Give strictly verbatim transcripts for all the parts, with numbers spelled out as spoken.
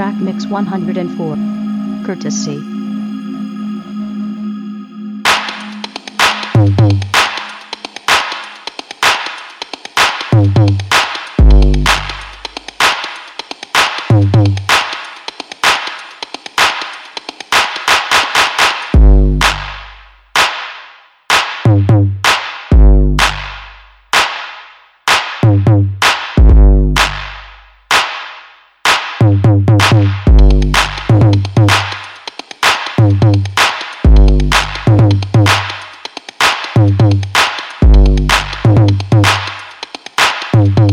Crack Mix one oh four. Courtesy. Oh,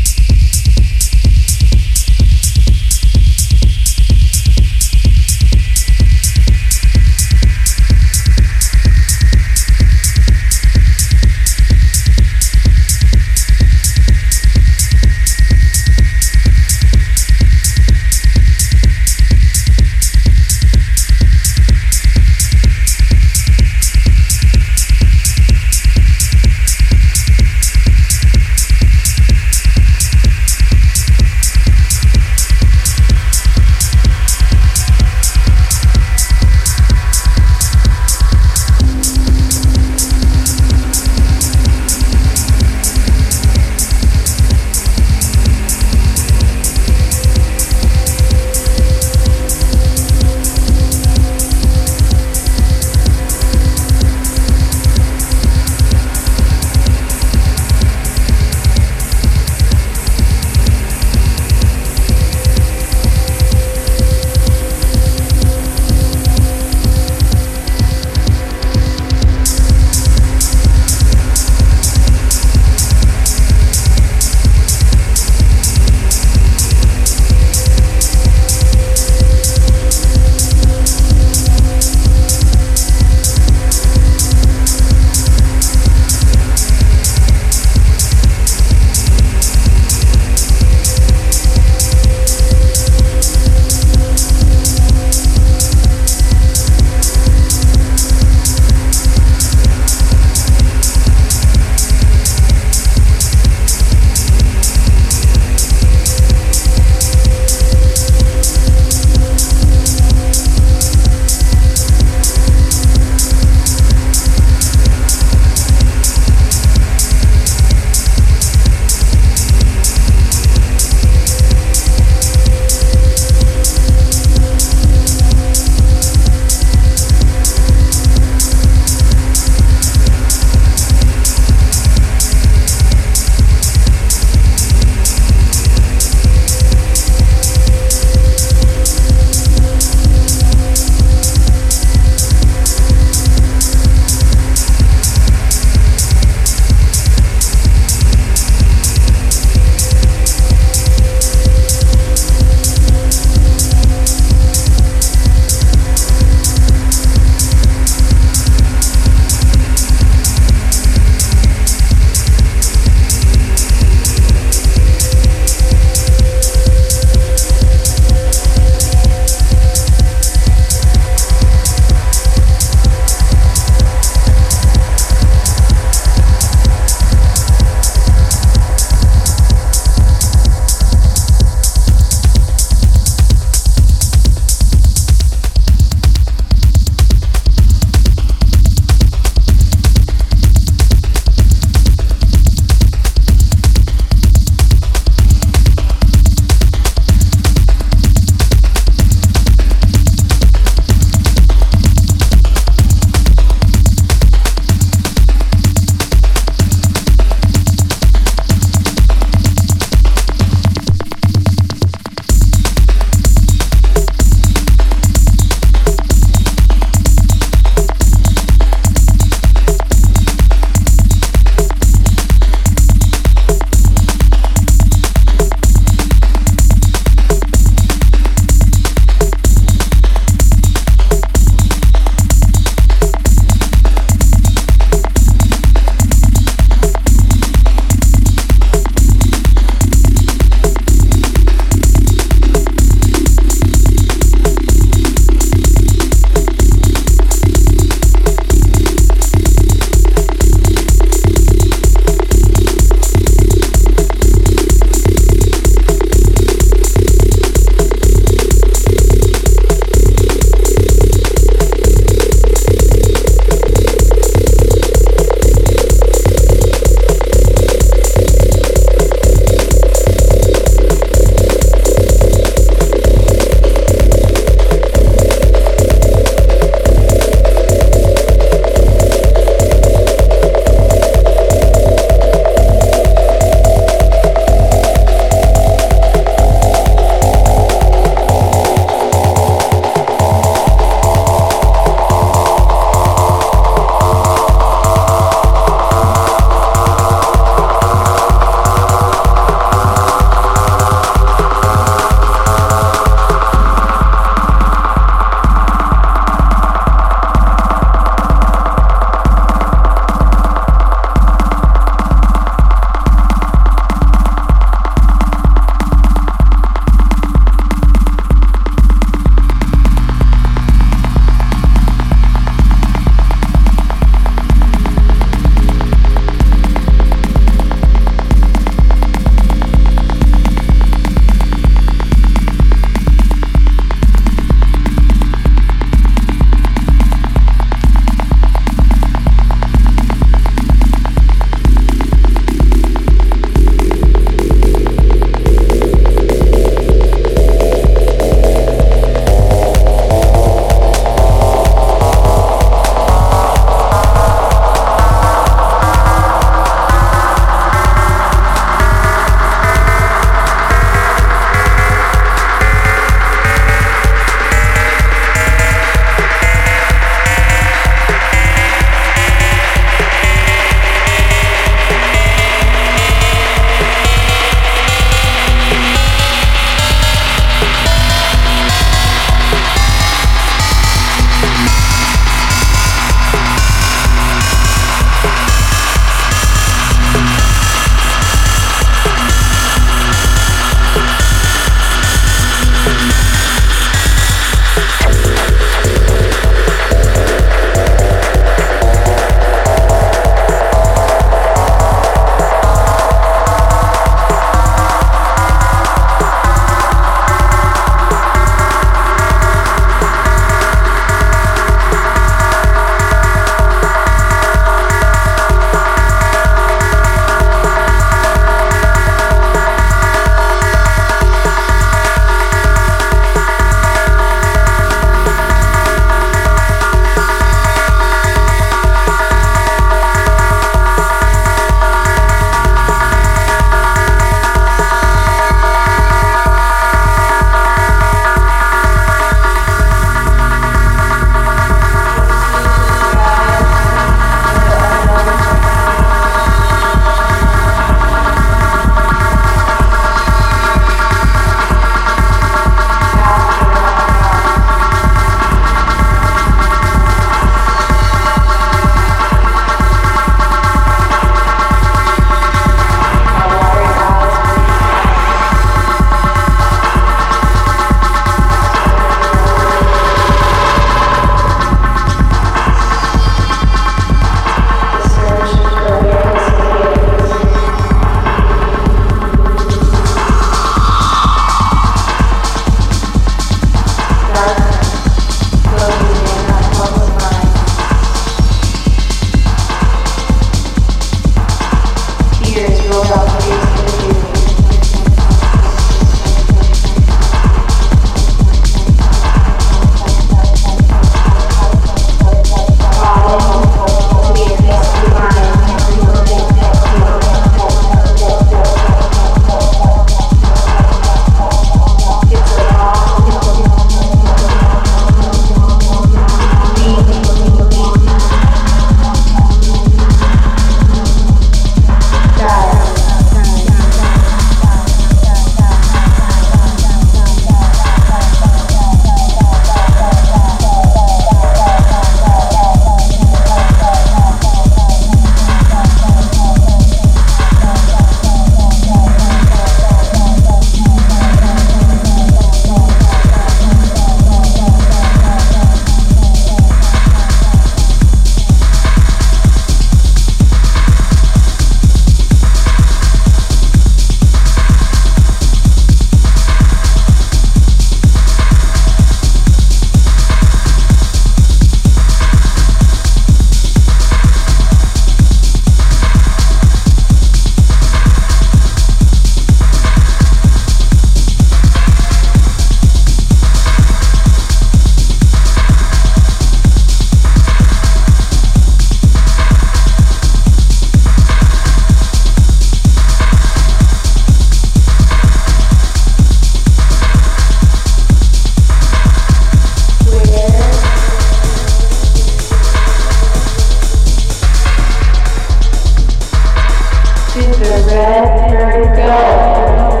to the red circle.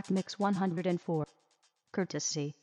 Crack Mix one oh four. Courtesy